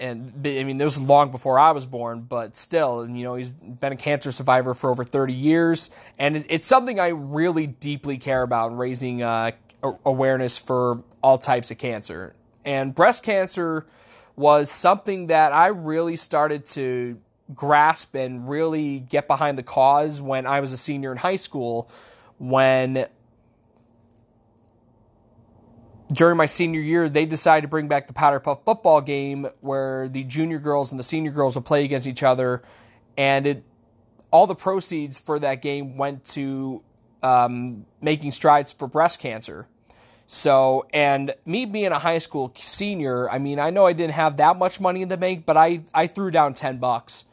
And I mean, this was long before I was born, but still, you know, he's been a cancer survivor for over 30 years. And it's something I really deeply care about, raising awareness for all types of cancer. And breast cancer was something that I really started to grasp and really get behind the cause when I was a senior in high school, when during my senior year, they decided to bring back the Powder Puff football game where the junior girls and the senior girls would play against each other. And all the proceeds for that game went to making strides for breast cancer. So, and me being a high school senior, I mean, I know I didn't have that much money in the bank, but I threw down $10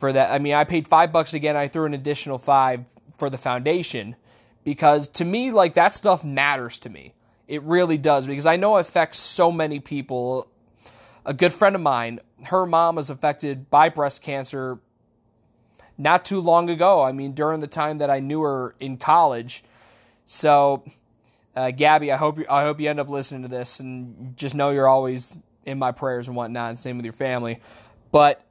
for that. I mean, I paid $5 again. I threw an additional $5 for the foundation because to me, like, that stuff matters to me. It really does, because I know it affects so many people. A good friend of mine, her mom was affected by breast cancer not too long ago. I mean, during the time that I knew her in college. So, Gabby, I hope you end up listening to this, and just know you're always in my prayers and whatnot, and same with your family. But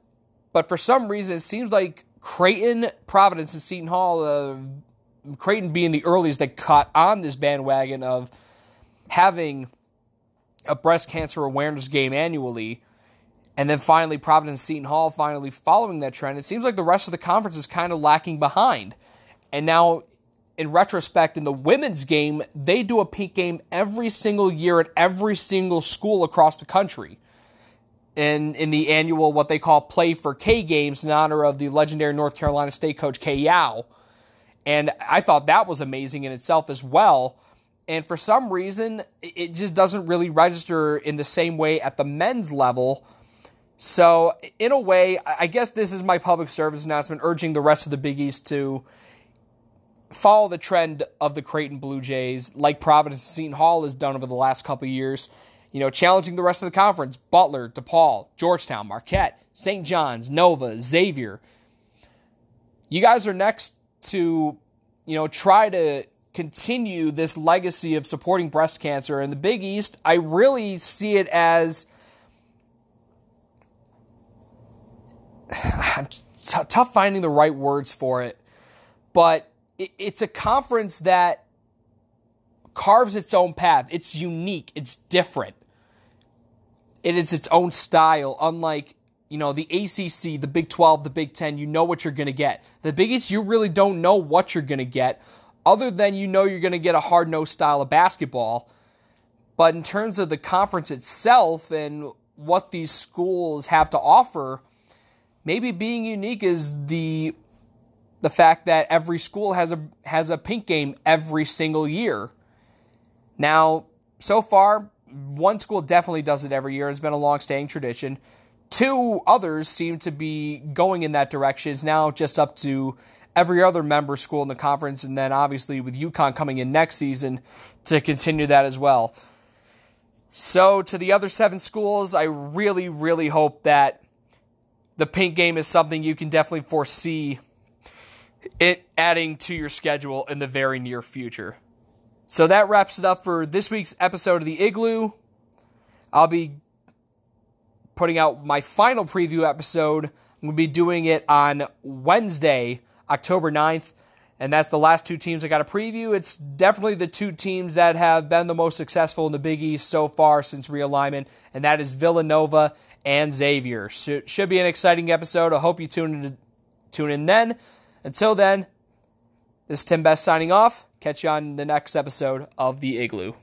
for some reason, it seems like Creighton, Providence, and Seton Hall, Creighton being the earliest that caught on this bandwagon of having a breast cancer awareness game annually, and then finally Providence, Seton Hall finally following that trend, it seems like the rest of the conference is kind of lacking behind. And now, in retrospect, in the women's game, they do a pink game every single year at every single school across the country. And in the annual, what they call Play for K games in honor of the legendary North Carolina State coach, Kay Yao. And I thought that was amazing in itself as well. And for some reason, it just doesn't really register in the same way at the men's level. So, in a way, I guess this is my public service announcement urging the rest of the Big East to follow the trend of the Creighton Blue Jays, like Providence and Seton Hall has done over the last couple of years. You know, challenging the rest of the conference: Butler, DePaul, Georgetown, Marquette, St. John's, Nova, Xavier. You guys are next to, you know, try to continue this legacy of supporting breast cancer. And the Big East, I really see it as tough finding the right words for it, but it's a conference that carves its own path. It's unique. It's different. It is its own style, unlike, you know, the ACC, the Big 12, the Big 10. You know what you're going to get. The Big East, you really don't know what you're going to get, other than you know you're going to get a hard-nosed style of basketball. But in terms of the conference itself and what these schools have to offer, maybe being unique is the fact that every school has a pink game every single year. Now, so far, one school definitely does it every year. It's been a long-standing tradition. Two others seem to be going in that direction. It's now just up to every other member school in the conference, and then obviously with UConn coming in next season, to continue that as well. So to the other seven schools, I really, really hope that the pink game is something you can definitely foresee it adding to your schedule in the very near future. So that wraps it up for this week's episode of The Igloo. I'll be putting out my final preview episode. I'm going to be doing it on Wednesday, October 9th. And that's the last two teams I got to preview. It's definitely the two teams that have been the most successful in the Big East so far since realignment, and that is Villanova and Xavier. Should be an exciting episode. I hope you tune in then. Until then, this is Tim Best signing off. Catch you on the next episode of The Igloo.